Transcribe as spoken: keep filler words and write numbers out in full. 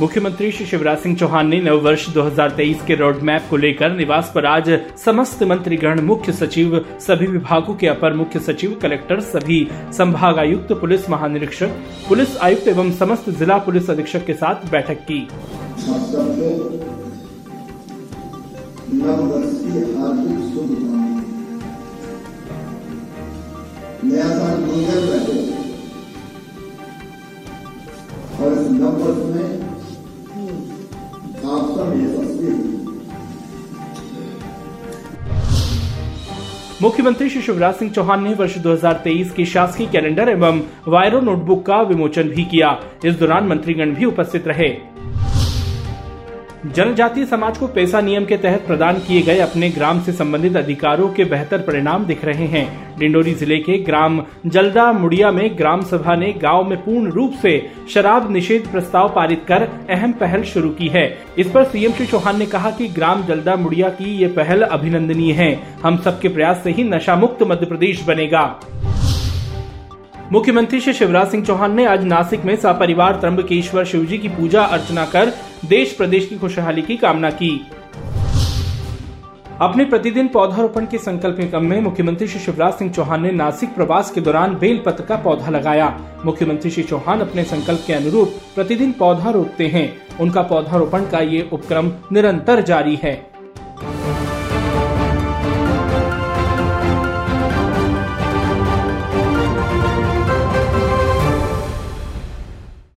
मुख्यमंत्री श्री शिवराज सिंह चौहान ने नववर्ष दो हज़ार तेईस के रोडमैप को लेकर निवास पर आज समस्त मंत्रीगण, मुख्य सचिव, सभी विभागों के अपर मुख्य सचिव, कलेक्टर, सभी संभागायुक्त, पुलिस महानिरीक्षक, पुलिस आयुक्त एवं समस्त जिला पुलिस अधीक्षक के साथ बैठक की। नया साल और इस नववर्ष में आप सब यशस्वी हों। मुख्यमंत्री श्री शिवराज सिंह चौहान ने वर्ष दो हज़ार तेईस की शासकीय कैलेंडर एवं वायरो नोटबुक का विमोचन भी किया। इस दौरान मंत्रीगण भी उपस्थित रहे। जनजातीय समाज को पेसा नियम के तहत प्रदान किए गए अपने ग्राम से संबंधित अधिकारों के बेहतर परिणाम दिख रहे हैं। डिंडोरी जिले के ग्राम जलदा मुड़िया में ग्राम सभा ने गांव में पूर्ण रूप से शराब निषेध प्रस्ताव पारित कर अहम पहल शुरू की है। इस पर सीएम श्री चौहान ने कहा कि ग्राम जलदा मुड़िया की ये पहल अभिनंदनीय है। हम सबके प्रयास से ही नशा मुक्त मध्य प्रदेश बनेगा। मुख्यमंत्री श्री शिवराज सिंह चौहान ने आज नासिक में सपरिवार त्रम्बकेश्वर शिवजी की पूजा अर्चना कर देश प्रदेश की खुशहाली की कामना की। अपने प्रतिदिन पौधारोपण के संकल्प क्रम में मुख्यमंत्री श्री शिवराज सिंह चौहान ने नासिक प्रवास के दौरान बेल पत्र का पौधा लगाया। मुख्यमंत्री श्री चौहान अपने संकल्प के अनुरूप प्रतिदिन पौधा रोपते हैं। उनका पौधारोपण का ये उपक्रम निरंतर जारी है।